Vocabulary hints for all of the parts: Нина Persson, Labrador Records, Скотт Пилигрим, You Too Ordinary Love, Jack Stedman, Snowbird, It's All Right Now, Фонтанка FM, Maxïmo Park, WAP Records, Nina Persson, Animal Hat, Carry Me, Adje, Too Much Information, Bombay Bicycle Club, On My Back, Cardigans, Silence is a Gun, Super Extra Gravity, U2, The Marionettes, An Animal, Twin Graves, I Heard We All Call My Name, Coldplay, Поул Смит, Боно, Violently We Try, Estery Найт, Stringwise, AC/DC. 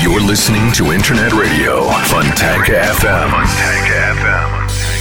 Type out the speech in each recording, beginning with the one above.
You're listening to Internet Radio Fontanka FM.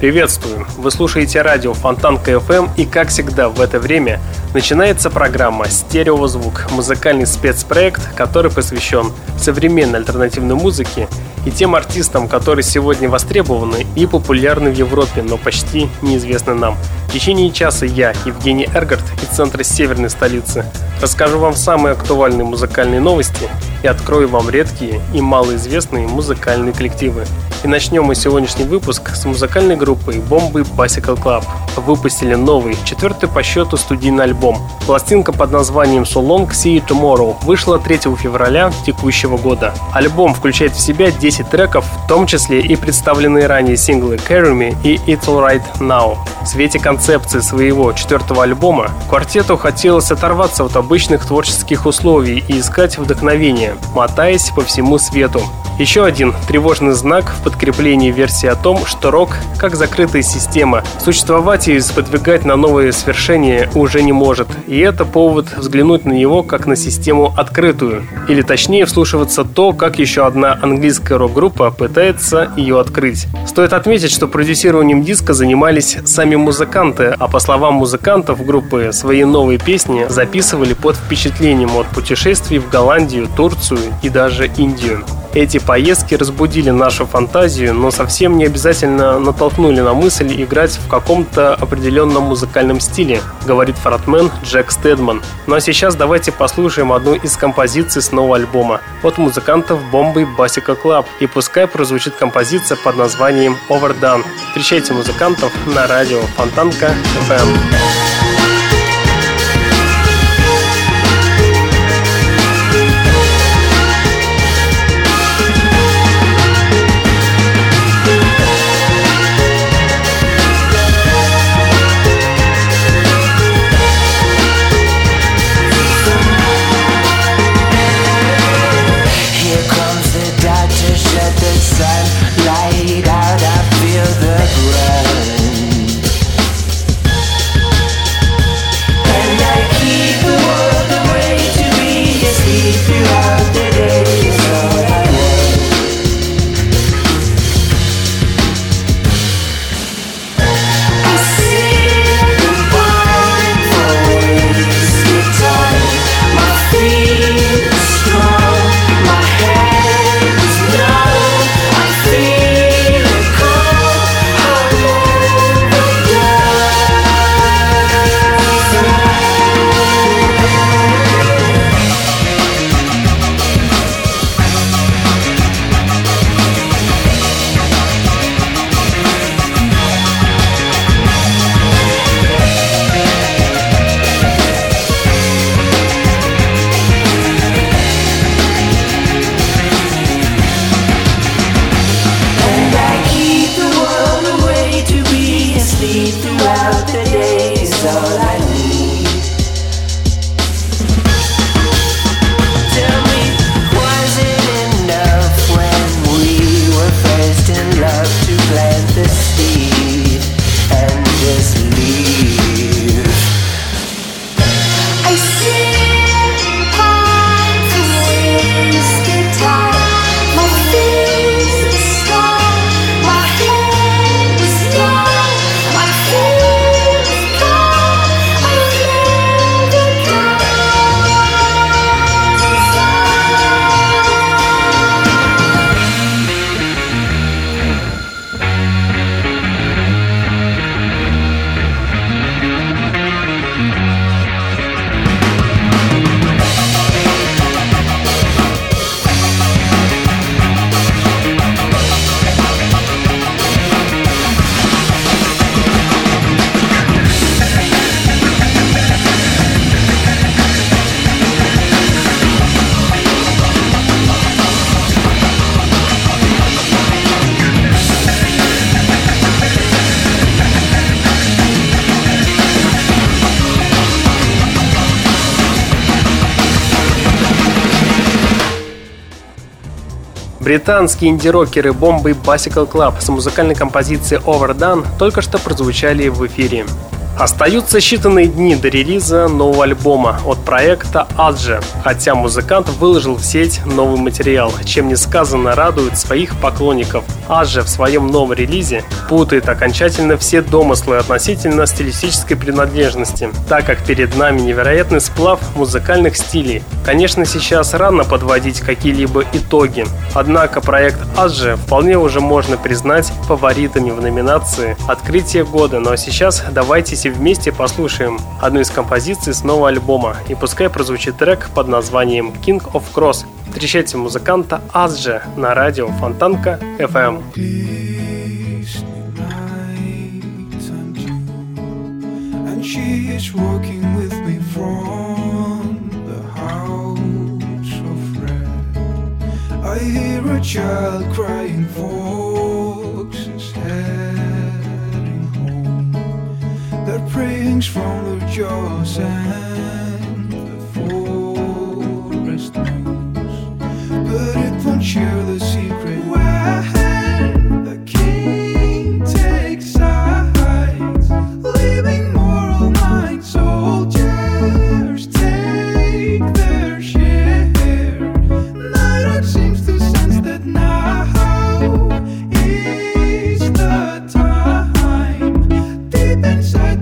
Приветствую! Вы слушаете радио Фонтанка ФМ, и, как всегда, в это время начинается программа «Стереозвук», музыкальный спецпроект, который посвящен современной альтернативной музыке и тем артистам, которые сегодня востребованы и популярны в Европе, но почти неизвестны нам. В течение часа я, Евгений Эргард, из центра северной столицы, расскажу вам самые актуальные музыкальные новости и открою вам редкие и малоизвестные музыкальные коллективы. И начнем мы сегодняшний выпуск с музыкальной группы Bombay Bicycle Club. Выпустили новый, 4-й по счету студийный альбом. Пластинка под названием So Long See Tomorrow вышла 3 февраля текущего года. Альбом включает в себя 10 треков, в том числе и представленные ранее синглы Carry Me и It's All Right Now. В свете концепции своего 4-го альбома квартету хотелось оторваться от обычных творческих условий и искать вдохновение, мотаясь по всему свету. Еще один тревожный знак в подкреплении версии о том, что рок, как закрытая система, существовать и сподвигать на новые свершения уже не может. И это повод взглянуть на него как на систему открытую. Или точнее вслушиваться то, как еще одна английская рок-группа пытается ее открыть. Стоит отметить, что продюсированием диска занимались сами музыканты, а по словам музыкантов группы, свои новые песни записывали под впечатлением от путешествий в Голландию, Турцию и даже Индию. Эти поездки разбудили нашу фантазию, но совсем не обязательно натолкнули на мысль играть в каком-то определенном музыкальном стиле, говорит фронтмен Джек Стедман. Ну а сейчас давайте послушаем одну из композиций с нового альбома от музыкантов Bombay Bicycle Club, и пускай прозвучит композиция под названием Overdone. Встречайте музыкантов на радио Фонтанка FM. Sunlight out, I feel the blood. Британские инди-рокеры Bombay Bicycle Club с музыкальной композицией Overdone только что прозвучали в эфире. Остаются считанные дни до релиза нового альбома от проекта Adje, хотя музыкант выложил в сеть новый материал, чем несказанно радует своих поклонников. Adje в своем новом релизе путает окончательно все домыслы относительно стилистической принадлежности, так как перед нами невероятный сплав музыкальных стилей. Конечно, сейчас рано подводить какие-либо итоги, однако проект Adje вполне уже можно признать фаворитами в номинации «Открытие года», но сейчас давайте себе вместе послушаем одну из композиций с нового альбома, и пускай прозвучит трек под названием King of Cross. Встречайте музыканта Adje на радио Фонтанка FM. Their prayings from the jaws and the forest moons, but it won't share the secret when the king takes sides, leaving moral night soldiers take their share. Night seems to sense that now is the time. Deep inside.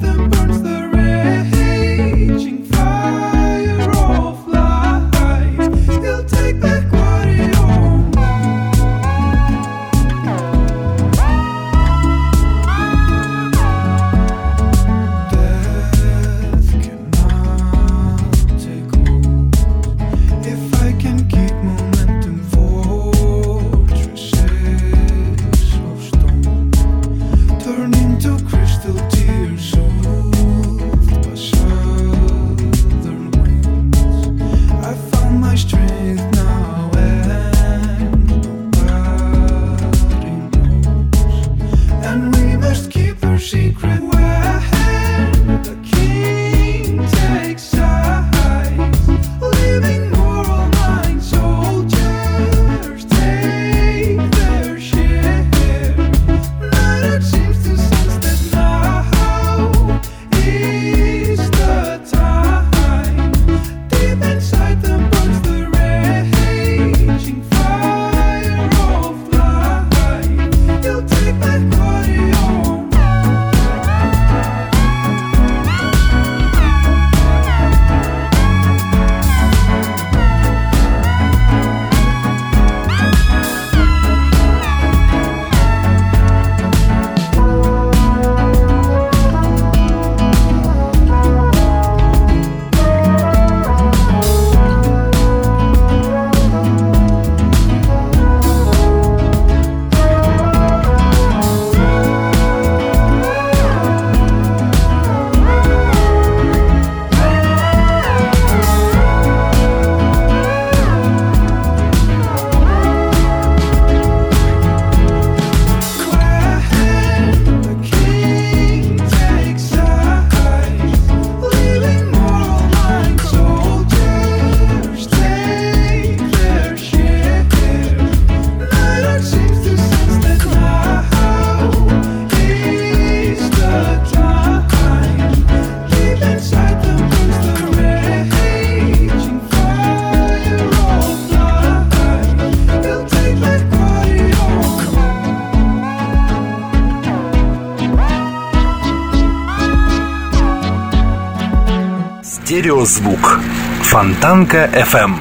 Звук. Фонтанка FM.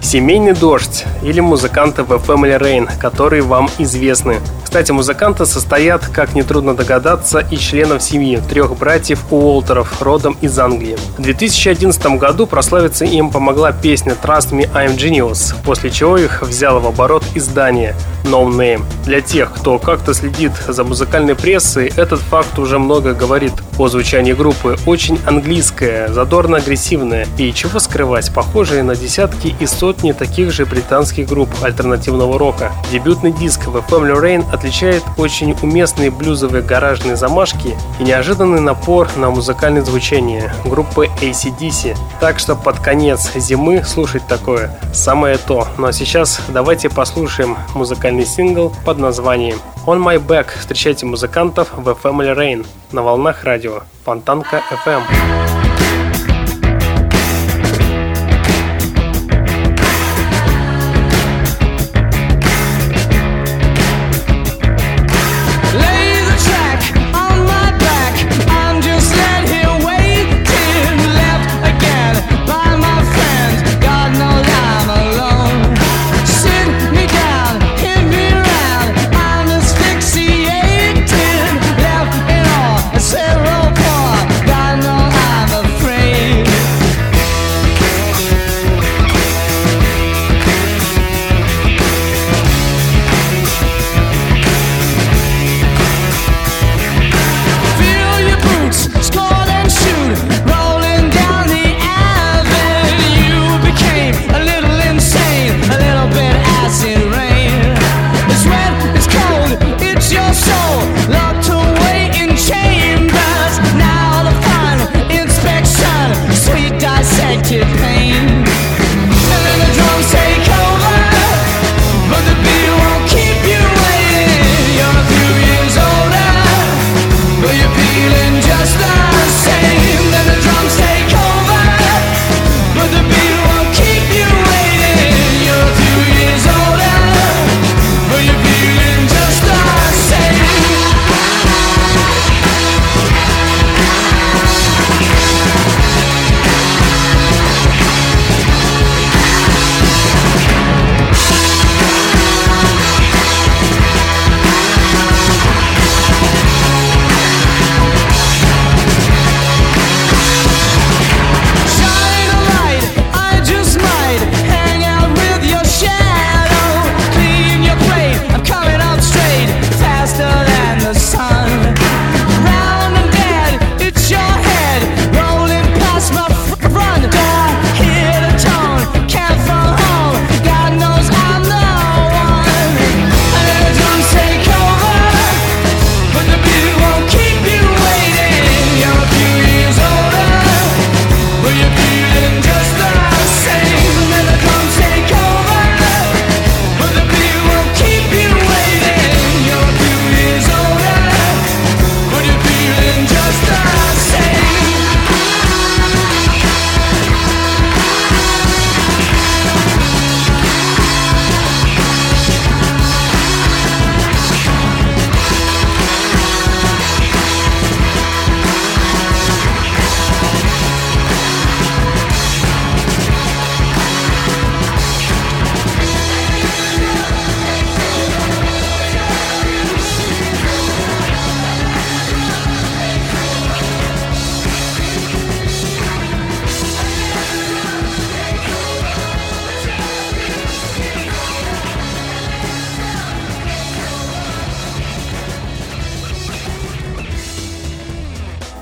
Семейный дождь или музыканты The Family Rain, которые вам известны. Кстати, музыканты состоят, как нетрудно догадаться, из членов семьи трех братьев Уолтеров, родом из Англии. В 2011 году прославиться им помогла песня Trust Me, I'm Genius, после чего их взяло в оборот издание. No Name. Для тех, кто как-то следит за музыкальной прессой, этот факт уже много говорит о звучании группы. Очень английское, задорно-агрессивное и, чего скрывать, похожее на десятки и сотни таких же британских групп альтернативного рока. Дебютный диск The Family Rain отличает очень уместные блюзовые гаражные замашки и неожиданный напор на музыкальное звучание группы AC/DC. Так что под конец зимы слушать такое самое то. Ну а сейчас давайте послушаем музыкальный сингл под названием On My Back. Встречайте музыкантов в The Family Rain на волнах радио Фонтанка FM.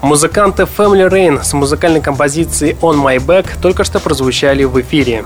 Музыканты Family Rain с музыкальной композицией On My Back только что прозвучали в эфире.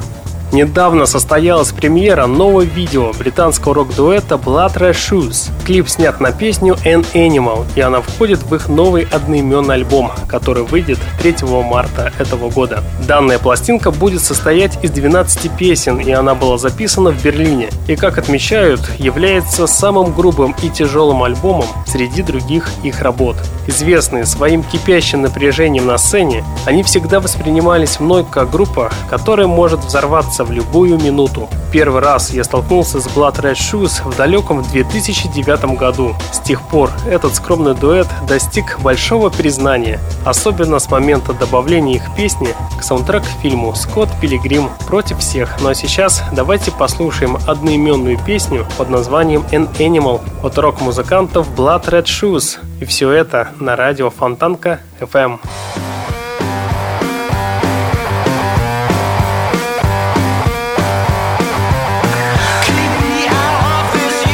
Недавно состоялась премьера нового видео британского рок-дуэта Blood Red Shoes. Клип снят на песню An Animal, и она входит в их новый одноименный альбом, который выйдет 3 марта этого года. Данная пластинка будет состоять из 12 песен, и она была записана в Берлине. И, как отмечают, является самым грубым и тяжелым альбомом среди других их работ. Известные своим кипящим напряжением на сцене, они всегда воспринимались мной как группа, которая может взорваться в любую минуту. Первый раз я столкнулся с Blood Red Shoes в далеком 2009 году. С тех пор этот скромный дуэт достиг большого признания, особенно с момента добавления их песни к саундтреку к фильму «Скотт Пилигрим против всех». Ну а сейчас давайте послушаем одноименную песню под названием «An Animal» от рок-музыкантов Blood Red Shoes. И все это на радио Фонтанка FM. Keep me out of this.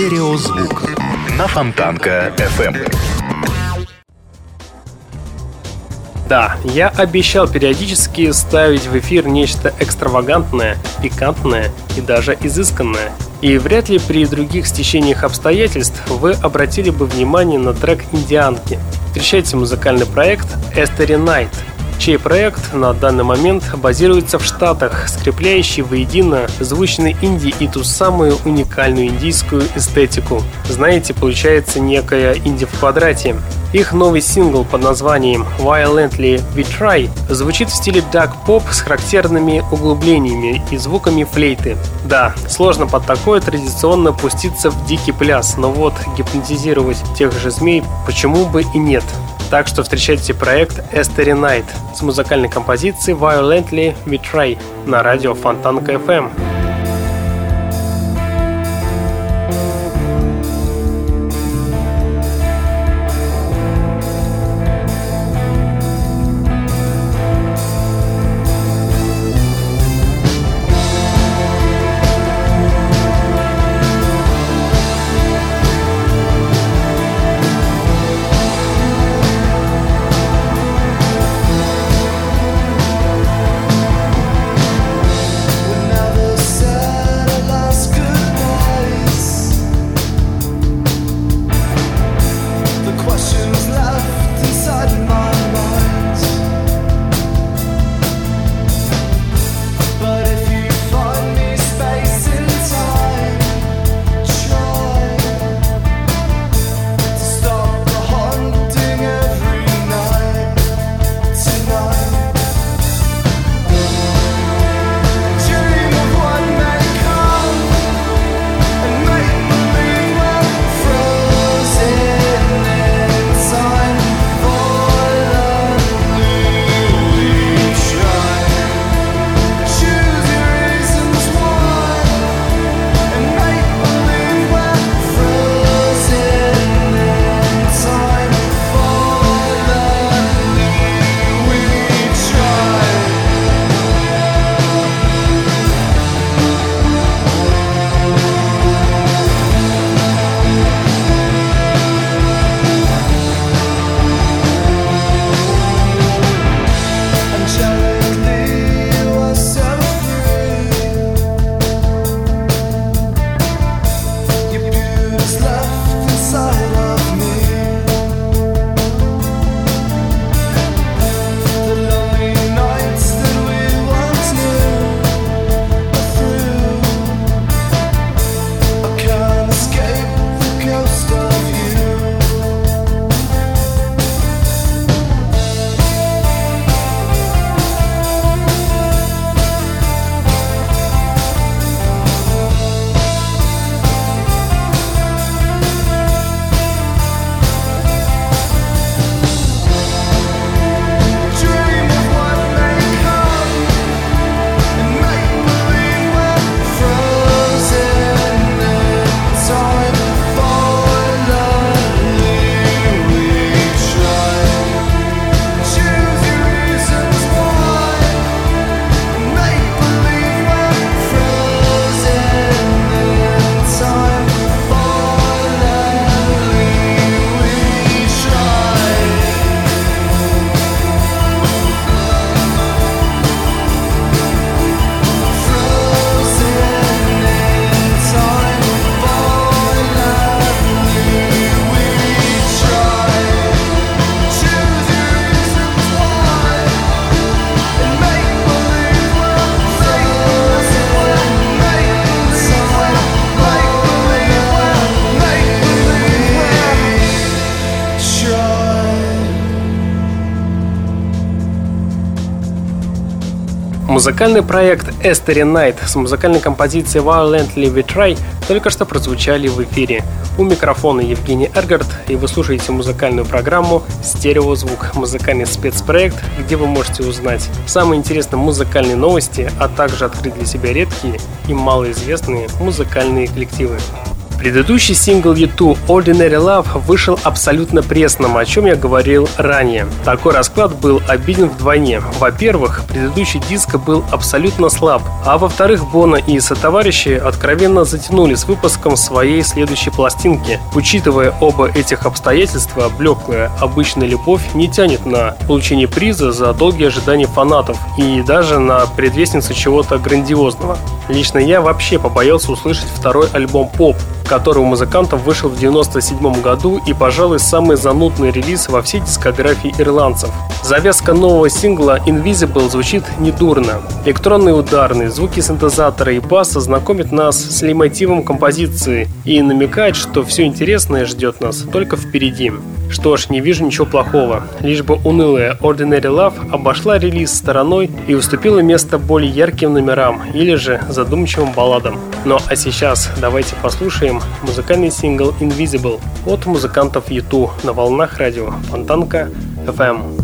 Стереозвук на Фонтанка FM. Да, я обещал периодически ставить в эфир нечто экстравагантное, пикантное и даже изысканное. И вряд ли при других стечениях обстоятельств вы обратили бы внимание на трек «Индианки». Встречайте музыкальный проект «Estery Найт», чей проект на данный момент базируется в Штатах, скрепляющий воедино звучный инди и ту самую уникальную индийскую эстетику. Знаете, получается некая инди в квадрате. Их новый сингл под названием Violently We Try звучит в стиле даг-поп с характерными углублениями и звуками флейты. Да, сложно под такое традиционно пуститься в дикий пляс, но вот гипнотизировать тех же змей почему бы и нет. Так что встречайте проект Estery Найт с музыкальной композицией Violently We Try на радио Фонтанка FM. Музыкальный проект Estery Найт с музыкальной композицией Violently We Try только что прозвучали в эфире. У микрофона Евгений Эргард, и вы слушаете музыкальную программу «Стереозвук» — музыкальный спецпроект, где вы можете узнать самые интересные музыкальные новости, а также открыть для себя редкие и малоизвестные музыкальные коллективы. Предыдущий сингл You Too Ordinary Love вышел абсолютно пресным, о чем я говорил ранее. Такой расклад был обиден вдвойне. Во-первых, предыдущий диск был абсолютно слаб, а во-вторых, Боно и сотоварищи откровенно затянули с выпуском своей следующей пластинки. Учитывая оба этих обстоятельства, блеклая обычная любовь не тянет на получение приза за долгие ожидания фанатов и даже на предвестницу чего-то грандиозного. Лично я вообще побоялся услышать второй альбом «Поп», который у музыкантов вышел в 1997 году и, пожалуй, самый занудный релиз во всей дискографии ирландцев. Завязка нового сингла Invisible звучит недурно. Электронные ударные, звуки синтезатора и баса знакомят нас с лейтмотивом композиции и намекает, что все интересное ждет нас только впереди. Что ж, не вижу ничего плохого, лишь бы унылая Ordinary Love обошла релиз стороной и уступила место более ярким номерам или же задумчивым балладам. Ну а сейчас давайте послушаем музыкальный сингл Invisible от музыкантов U2 на волнах радио Фонтанка FM.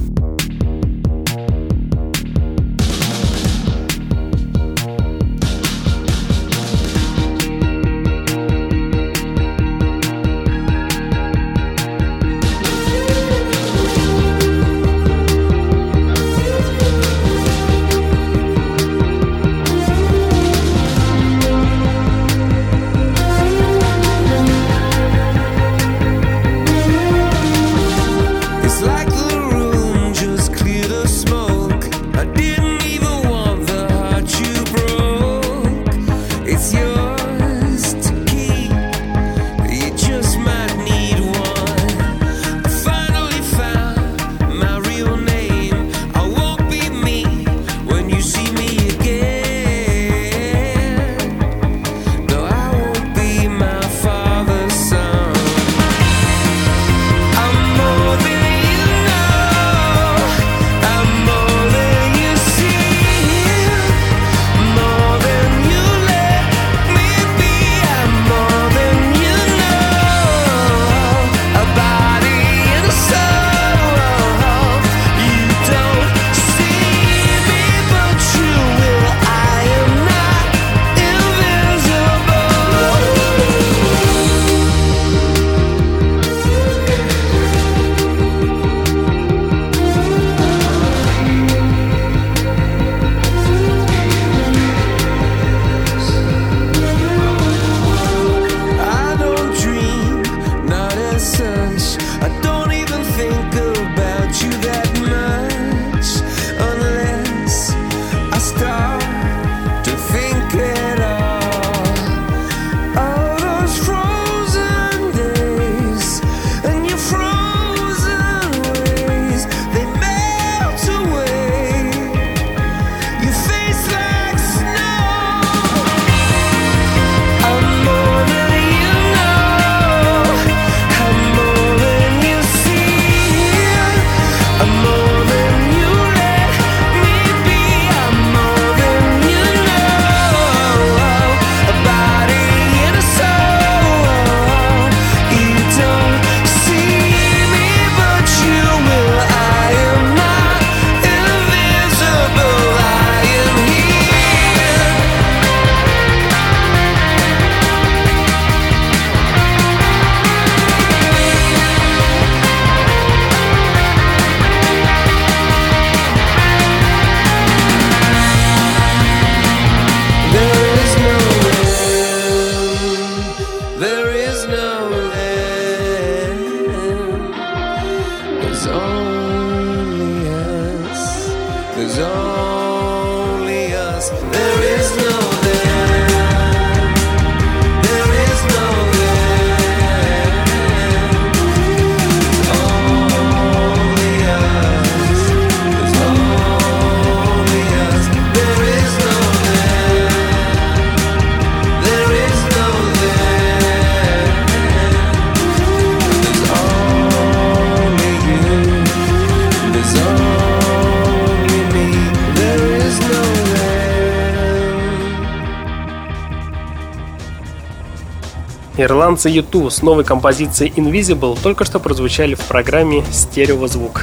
Ирландцы U2 с новой композицией Invisible только что прозвучали в программе «Стереозвук».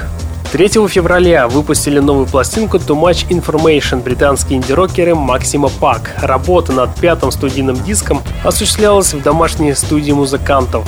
3 февраля выпустили новую пластинку Too Much Information британские инди-рокеры Maxïmo Park. Работа над 5-м студийным диском осуществлялась в домашней студии музыкантов.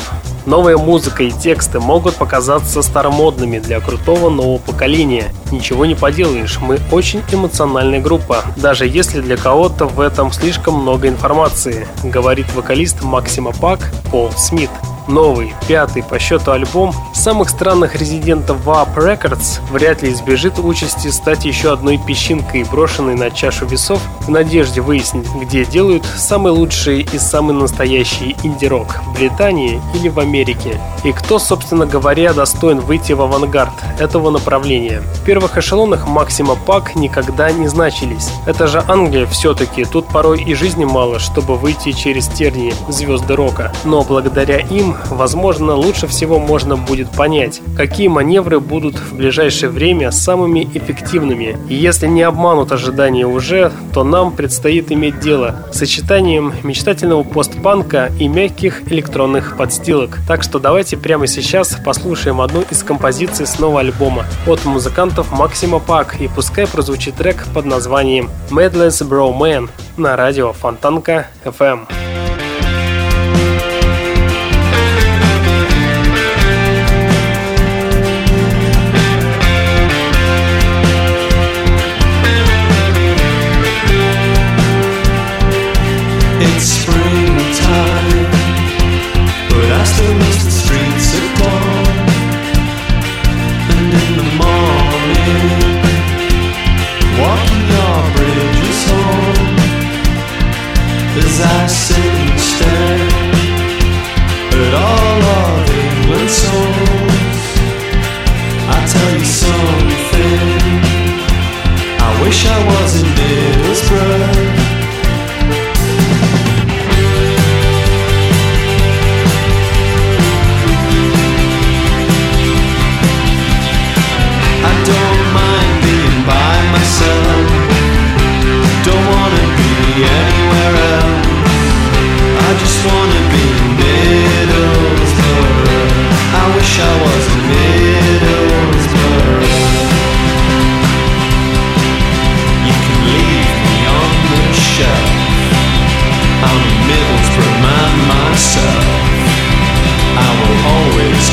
Новая музыка и тексты могут показаться старомодными для крутого нового поколения. Ничего не поделаешь, мы очень эмоциональная группа, даже если для кого-то в этом слишком много информации, говорит вокалист Maxïmo Park Поул Смит. Новый, 5-й по счету альбом самых странных резидентов WAP Records вряд ли избежит участи стать еще одной песчинкой, брошенной на чашу весов в надежде выяснить, где делают самые лучшие и самые настоящие инди-рок – в Британии или в Америке. И кто, собственно говоря, достоин выйти в авангард этого направления. В первых эшелонах Maxïmo Park никогда не значились. Это же Англия все-таки, тут порой и жизни мало, чтобы выйти через тернии звезды рока. Но благодаря им, возможно, лучше всего можно будет понять, какие маневры будут в ближайшее время самыми эффективными. И если не обманут ожидания уже, то нам предстоит иметь дело с сочетанием мечтательного постпанка и мягких электронных подстилок. Так что давайте прямо сейчас послушаем одну из композиций с нового альбома от музыкантов Maxïmo Park, и пускай прозвучит трек под названием Middlesbrough Man на радио Фонтанка FM. I will always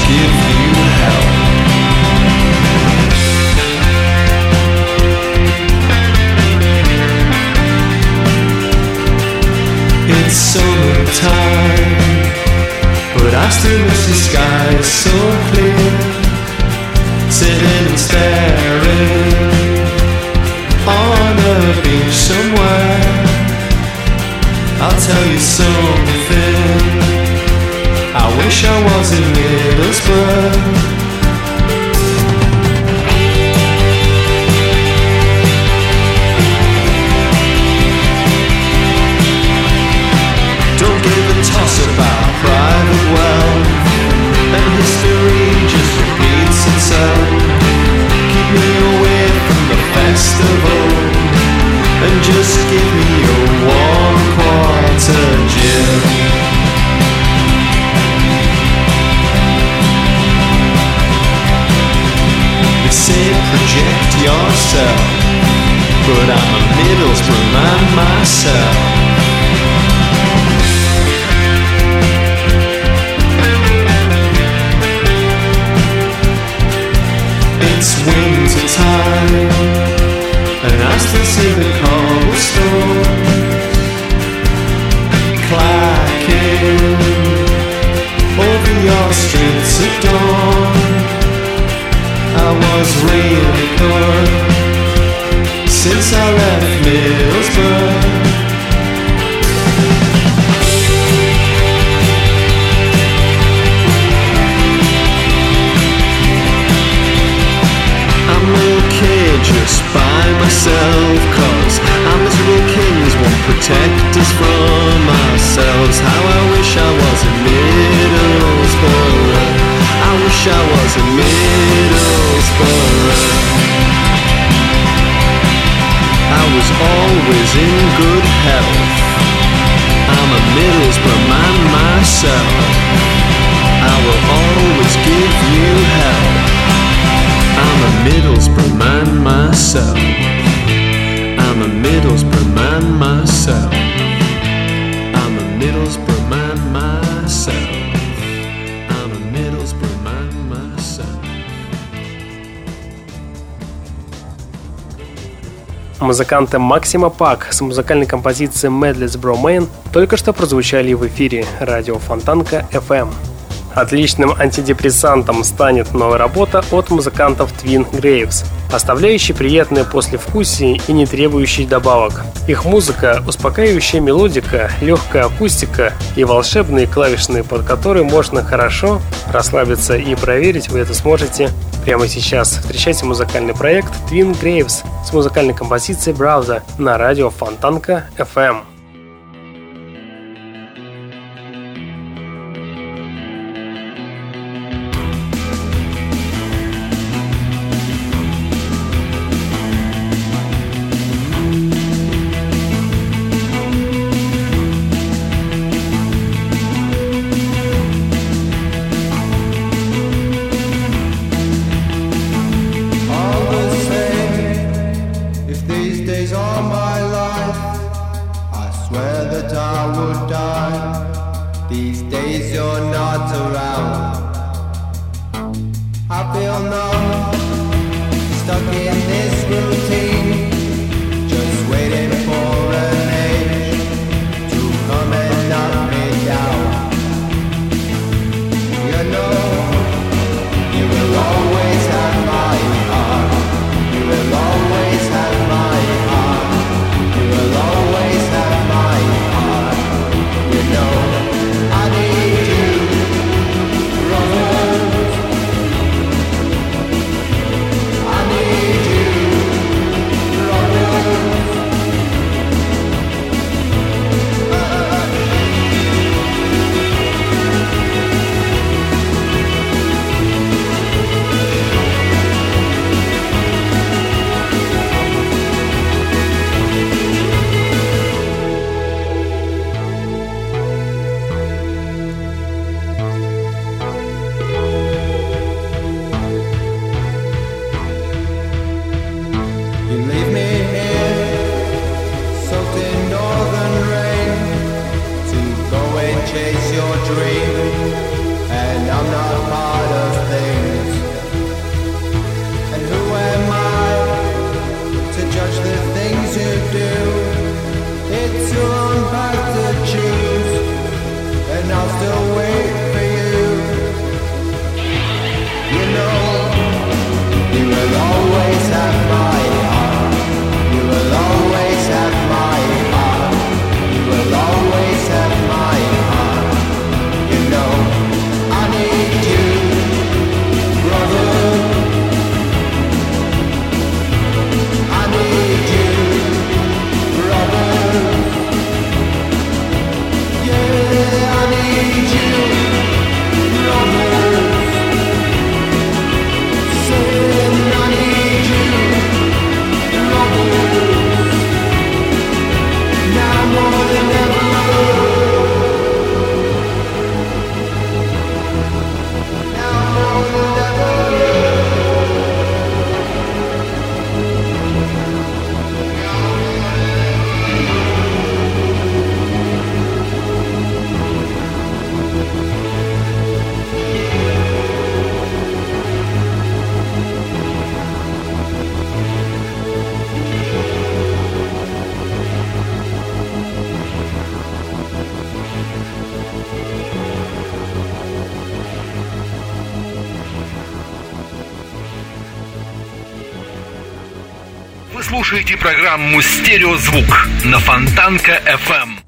give you hell. I'm a Middlesbrough man myself. I'm a Middlesbrough man myself. I'm a Middlesbrough man myself. I'm a Middlesbrough man myself. Музыканты Maxïmo Park с музыкальной композицией Middlesbrough Man только что прозвучали в эфире радио Фонтанка FM. Отличным антидепрессантом станет новая работа от музыкантов Twin Graves, оставляющий приятное послевкусие и не требующий добавок. Их музыка – успокаивающая мелодика, легкая акустика и волшебные клавишные, под которые можно хорошо расслабиться и проверить, вы это сможете прямо сейчас. Встречайте музыкальный проект Twin Graves с музыкальной композицией Browser на радио Фонтанка FM. Слушайте программу «Стереозвук» на Фонтанка-ФМ.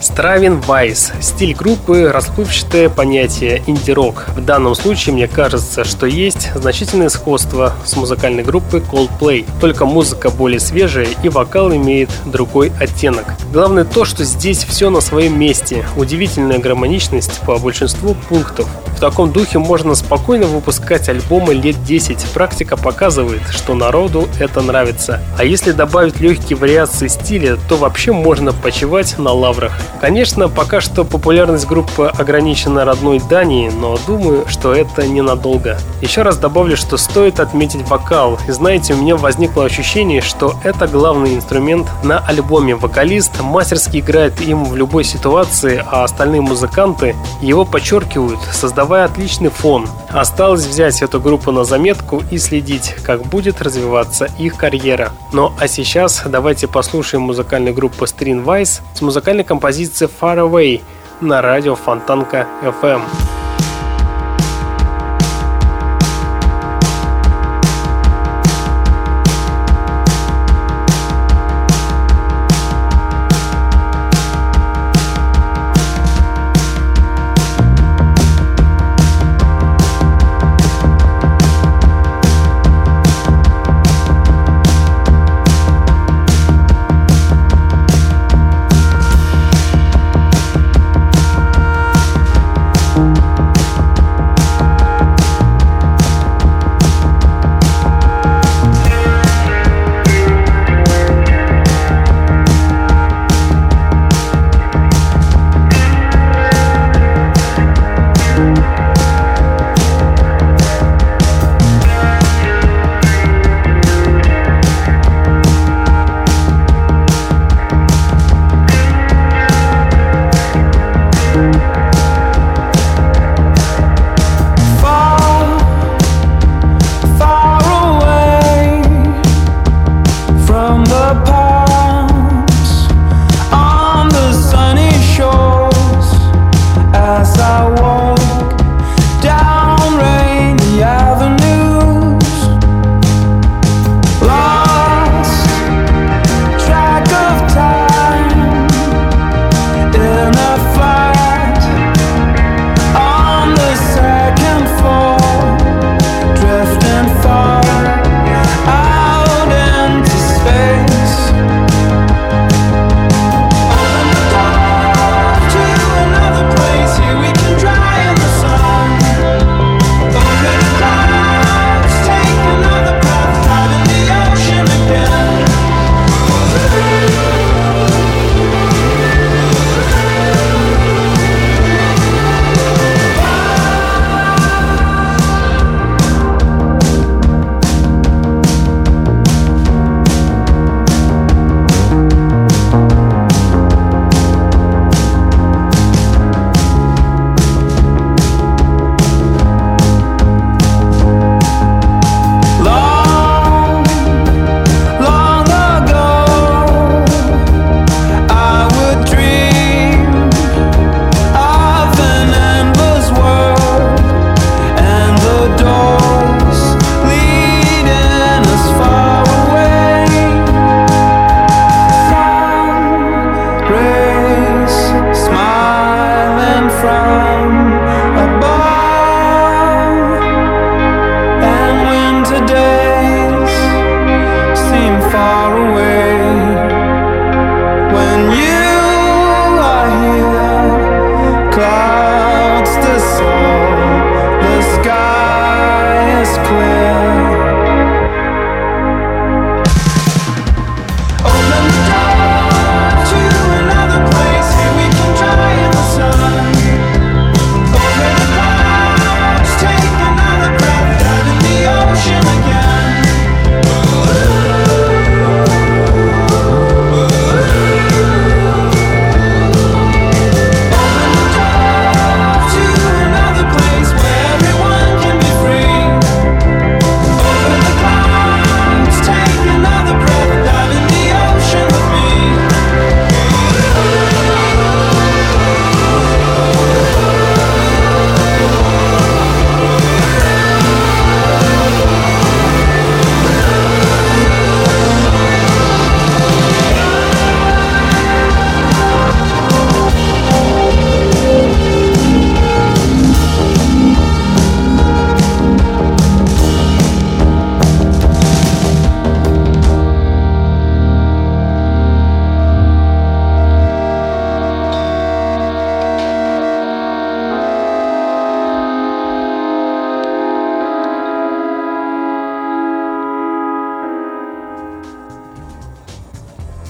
Стравин Вайс. Стиль группы – расплывчатое понятие инди-рок. В данном случае мне кажется, что есть значительное сходство с музыкальной группой Coldplay. Только музыка более свежая и вокал имеет другой оттенок. Главное то, что здесь все на своем месте. Удивительная гармоничность по большинству пунктов. В таком духе можно спокойно выпускать альбомы лет 10. Практика показывает, что народу это нравится. А если добавить легкие вариации стиля, то вообще можно почивать на лаврах. Конечно, пока что популярность группы ограничена родной Данией, но думаю, что это ненадолго. Еще раз добавлю, что стоит отметить вокал. И знаете, у меня возникло ощущение, что это главный инструмент на альбоме. Вокалист мастерски играет им в любой ситуации, а остальные музыканты его подчеркивают, создавая отличный фон. Осталось взять эту группу на заметку и следить, как будет развиваться их карьера. Ну а сейчас давайте послушаем музыкальную группу Stringwise с музыкальной композицией Far Away на радио Фонтанка FM.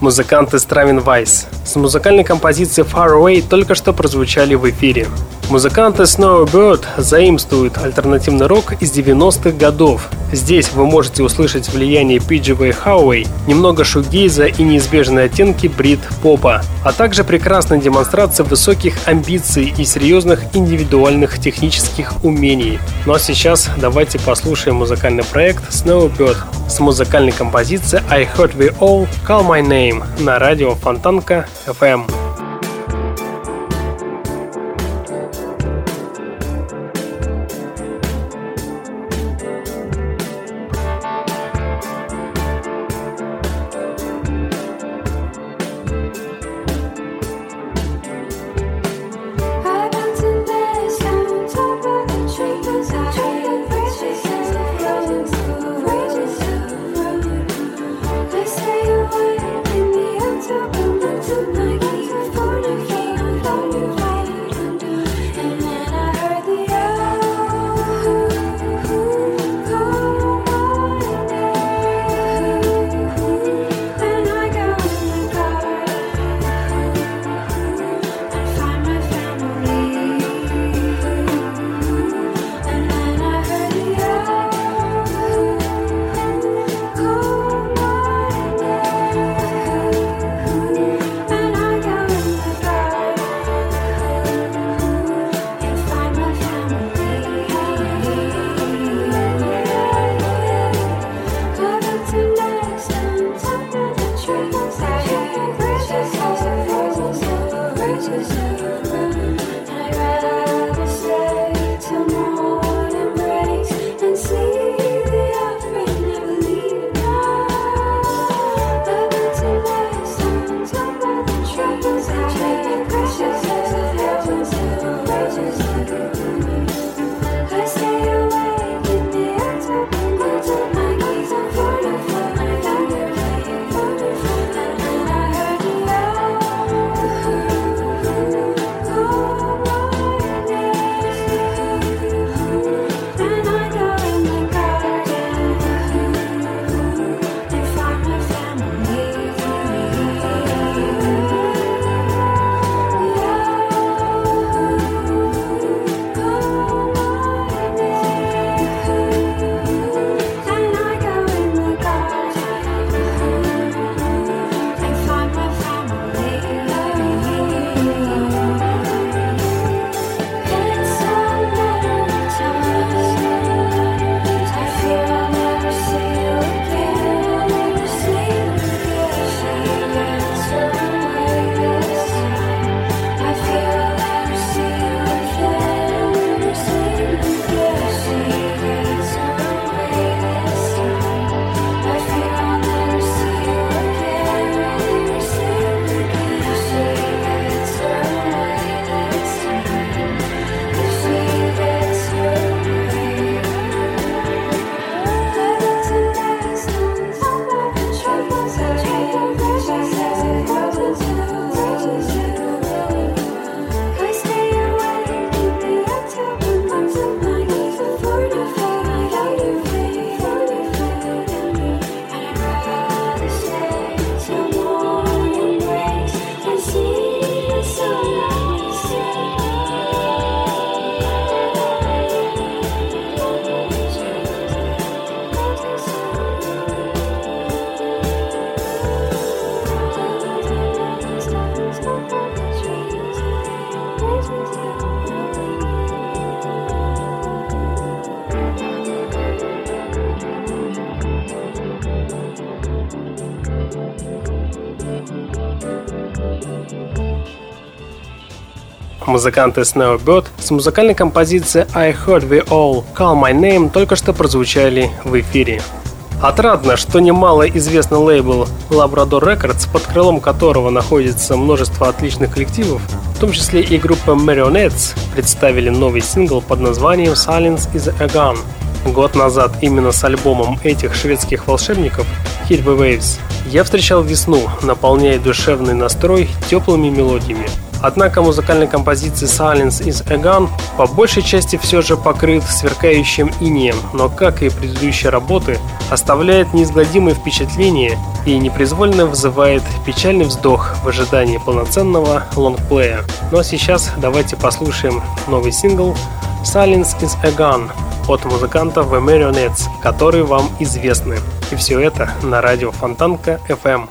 музыкант Стравин Вайс. С музыкальной композицией Far Away только что прозвучали в эфире. Музыканты Snowbird заимствуют альтернативный рок из 90-х годов. Здесь вы можете услышать влияние Pidgeway Howie, немного шугейза и неизбежные оттенки брит-попа, а также прекрасная демонстрация высоких амбиций и серьезных индивидуальных технических умений. Ну а сейчас давайте послушаем музыкальный проект Snowbird с музыкальной композицией I Heard We All Call My Name на радио Фонтанка FM. Музыканты Snowbird с музыкальной композицией I Heard We All Call My Name только что прозвучали в эфире. Отрадно, что немало известный лейбл Labrador Records, под крылом которого находится множество отличных коллективов, в том числе и группа Marionettes, представили новый сингл под названием Silence is a Gun. Год назад именно с альбомом этих шведских волшебников Hit the Waves я встречал весну, наполняя душевный настрой теплыми мелодиями. Однако музыкальной композиции Silence is a Gun по большей части все же покрыт сверкающим инеем, но, как и предыдущие работы, оставляет неизгладимое впечатление и непроизвольно вызывает печальный вздох в ожидании полноценного лонгплея. Ну а сейчас давайте послушаем новый сингл Silence is a Gun от музыкантов The Marionettes, которые вам известны. И все это на радио Фонтанка FM.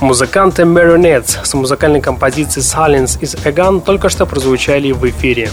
Музыканты Marionettes с музыкальной композицией Silence is a Gun только что прозвучали в эфире.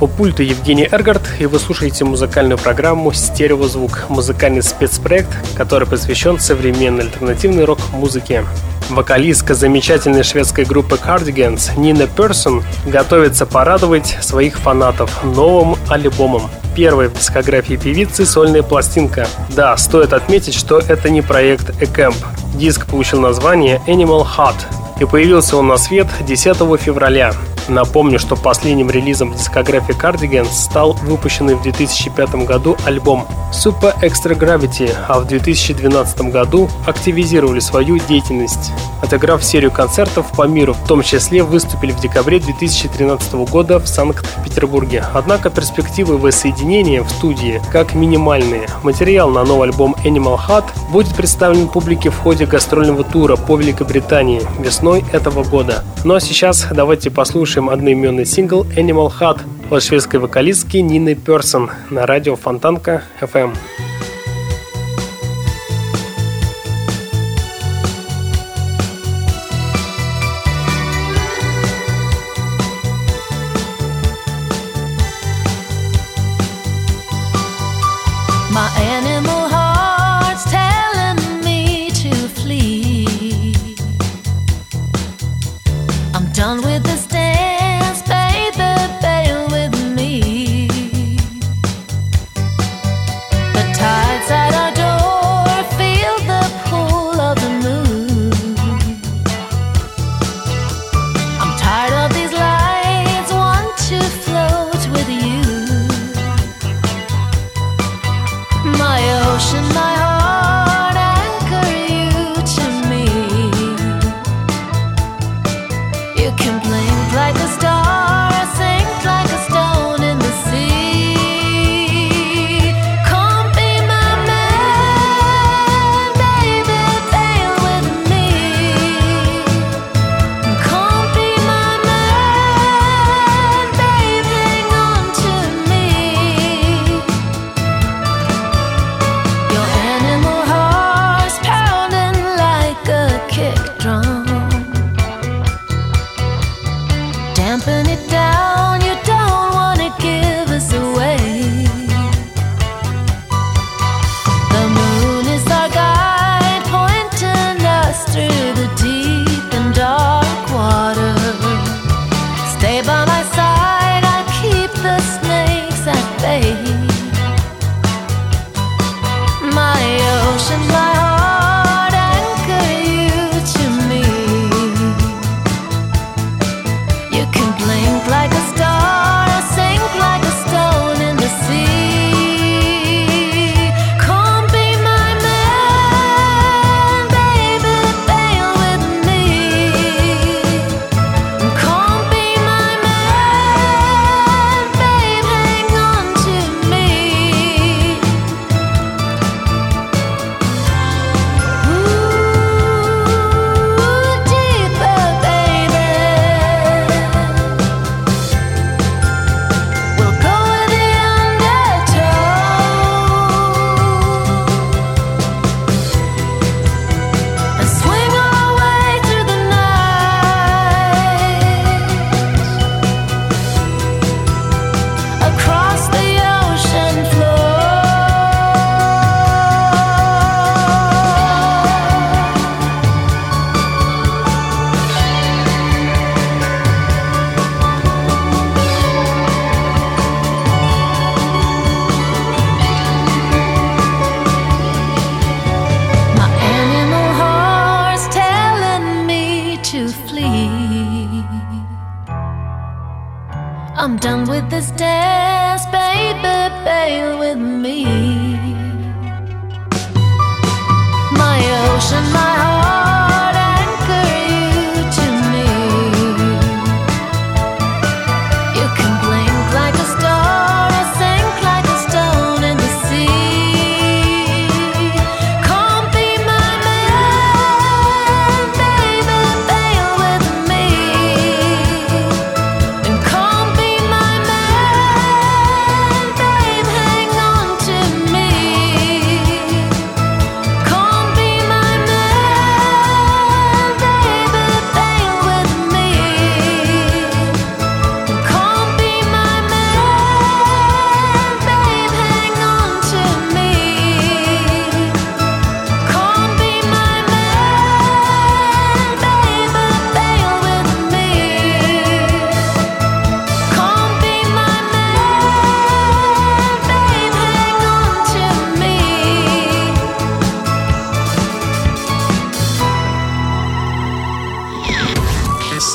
У пульта Евгений Эргард, и вы слушаете музыкальную программу «Стереозвук» – музыкальный спецпроект, который посвящен современной альтернативной рок-музыке. Вокалистка замечательной шведской группы Cardigans Нина Persson готовится порадовать своих фанатов новым альбомом. Первой в дискографии певицы сольная пластинка. Да, стоит отметить, что это не проект «Экэмп». Диск получил название Animal Hat, и появился он на свет 10 февраля. Напомню, что последним релизом дискографии Cardigans стал выпущенный в 2005 году альбом Super Extra Gravity, а в 2012 году активизировали свою деятельность, отыграв серию концертов по миру, в том числе выступили в декабре 2013 года в Санкт-Петербурге. Однако перспективы воссоединения в студии как минимальные. Материал на новый альбом Animal Hat будет представлен публике в ходе гастрольного тура по Великобритании весной этого года. Ну а сейчас давайте послушаем одноименный сингл Animal Hat от шведской вокалистки Нины Персон на радио Фонтанка FM.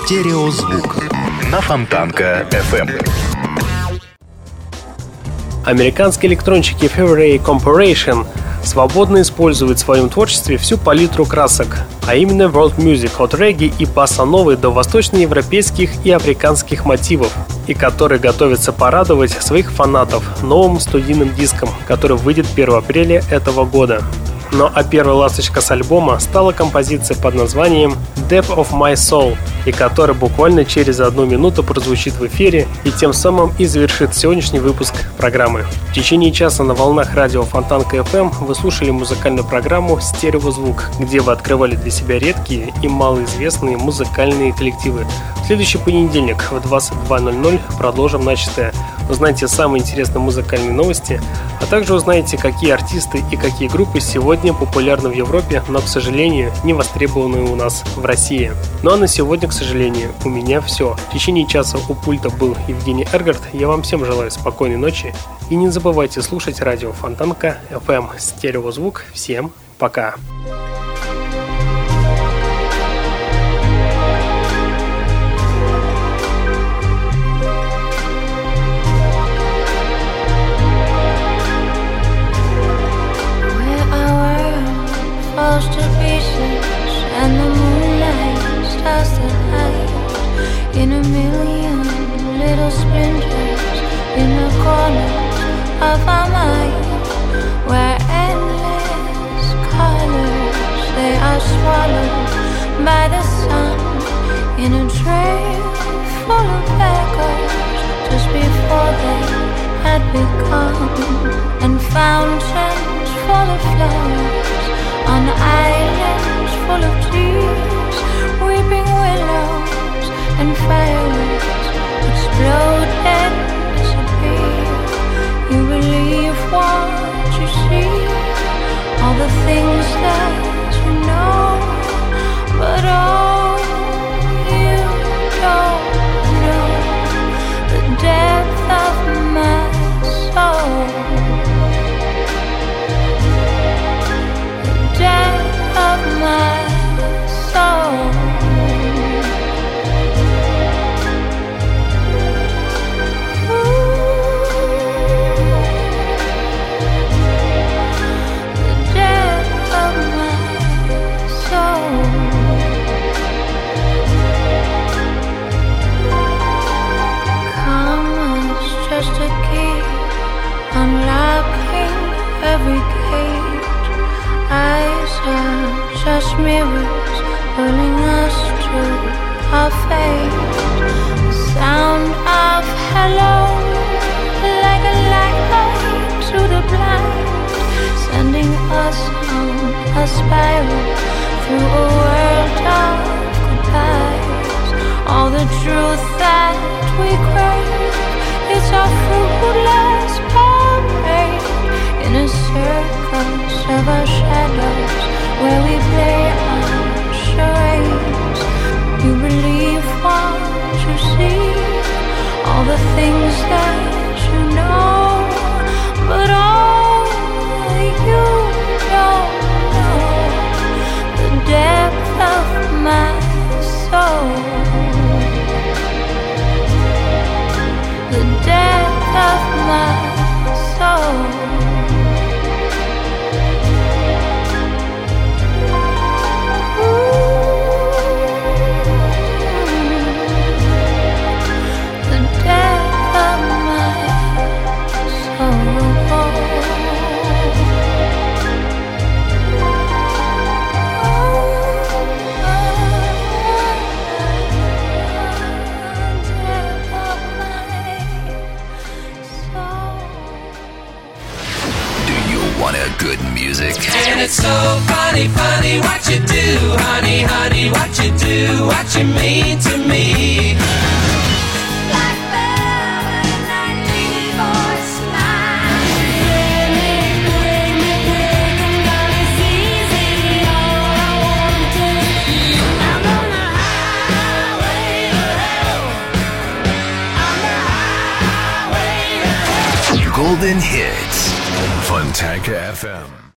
Стереозвук. на Фонтанка FM. Американские электронщики Theory Corporation свободно используют в своем творчестве всю палитру красок, а именно world music от регги и босса-новы до восточноевропейских и африканских мотивов, и которые готовятся порадовать своих фанатов новым студийным диском, который выйдет 1 апреля этого года. Ну а первая ласточка с альбома стала композиция под названием «Depth of My Soul», и которая буквально через 1 минуту прозвучит в эфире и тем самым и завершит сегодняшний выпуск программы. В течение часа на волнах радио Фонтанка ФМ вы слушали музыкальную программу «Стереозвук», где вы открывали для себя редкие и малоизвестные музыкальные коллективы. В следующий понедельник в 22:00 продолжим начатое. Узнайте самые интересные музыкальные новости, а также узнаете, какие артисты и какие группы сегодня популярны в Европе, но, к сожалению, не востребованы у нас в России. Ну а на сегодня, к сожалению, у меня все. В течение часа у пульта был Евгений Эргард. Я вам всем желаю спокойной ночи и не забывайте слушать радио Фонтанка FM «Стереозвук». Всем пока! To pieces, and the moonlight stars the night in a million little splinters in the corners of our mind, where endless colors they are swallowed by the sun in a trail full of echoes just before they had become, and fountains full of flowers. On islands full of trees, weeping willows and fireworks explode and disappear. You believe what you see, all the things that you know, but all you don't know, the depth of my soul. Of my soul. Ooh, the depth of my soul. Karma's just a key, unlocking every gate. Eyes are just mirrors, pulling us to our fate. The sound of hello, like a light to the blind, sending us on a spiral through a world of goodbyes. All the truth that we crave is our fruitless parade in a circus of our shadows, where we play our charades. You believe what you see, all the things that you know, but all you don't know, the depth of my soul, the depth of my soul. Good music. And it's so funny, funny what you do, honey, honey, what you do, what you mean to me. Blackbird, and I'm waiting for a smile. Play me, come down, it's easy, all I want to do. I'm on the highway to hell. On the highway to hell. Golden Hits. Fontanka FM.